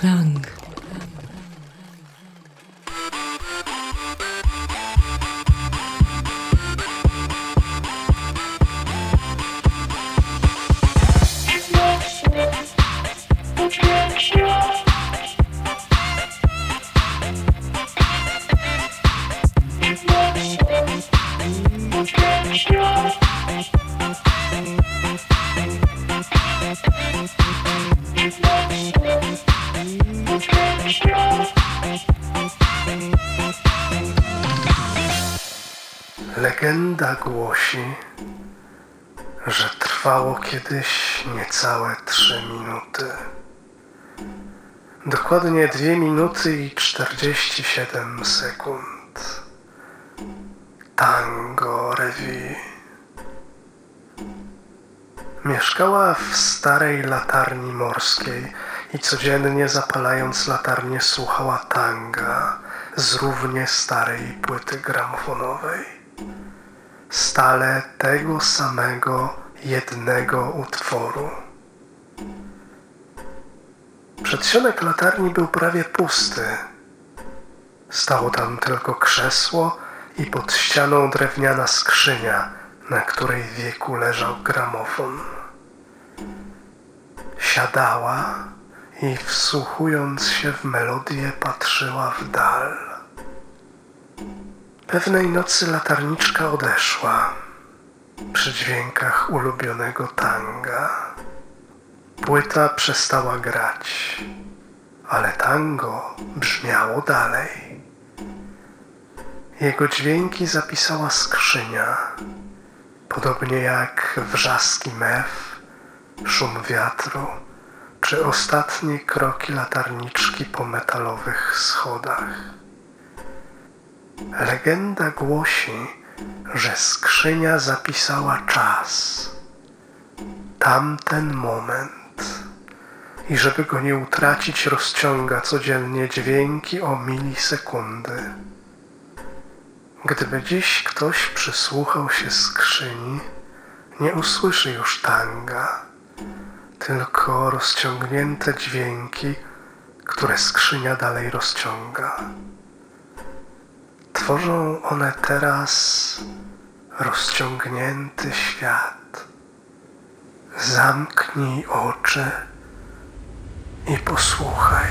Klang. Legenda głosi, że trwało kiedyś niecałe 3 minuty. Dokładnie 2 minuty i 47 sekund. Tango Revi. Mieszkała w starej latarni morskiej i codziennie zapalając latarnię słuchała tanga z równie starej płyty gramofonowej. Stale tego samego jednego utworu. Przedsionek latarni był prawie pusty. Stało tam tylko krzesło i pod ścianą drewniana skrzynia, na której wieku leżał gramofon. Siadała i wsłuchując się w melodię patrzyła w dal. Pewnej nocy latarniczka odeszła przy dźwiękach ulubionego tanga. Płyta przestała grać, ale tango brzmiało dalej. Jego dźwięki zapisała skrzynia, podobnie jak wrzaski mew, szum wiatru czy ostatnie kroki latarniczki po metalowych schodach. Legenda głosi, że skrzynia zapisała czas, tamten moment, i żeby go nie utracić, rozciąga codziennie dźwięki o milisekundy. Gdyby dziś ktoś przysłuchał się skrzyni, nie usłyszy już tanga, tylko rozciągnięte dźwięki, które skrzynia dalej rozciąga. Tworzą one teraz rozciągnięty świat. Zamknij oczy i posłuchaj.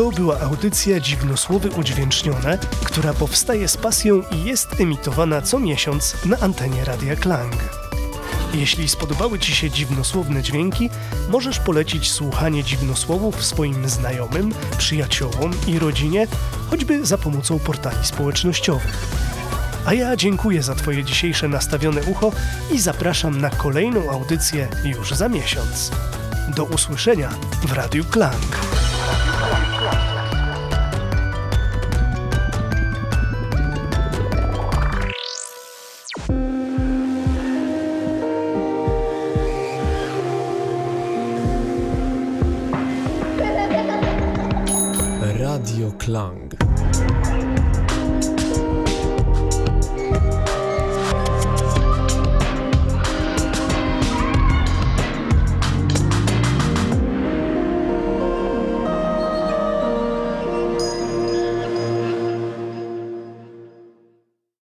To była audycja Dziwnosłowy Udźwięcznione, która powstaje z pasją i jest emitowana co miesiąc na antenie Radia Klang. Jeśli spodobały Ci się dziwnosłowne dźwięki, możesz polecić słuchanie dziwnosłowów swoim znajomym, przyjaciołom i rodzinie, choćby za pomocą portali społecznościowych. A ja dziękuję za Twoje dzisiejsze nastawione ucho i zapraszam na kolejną audycję już za miesiąc. Do usłyszenia w Radiu Klang. Radio Klang.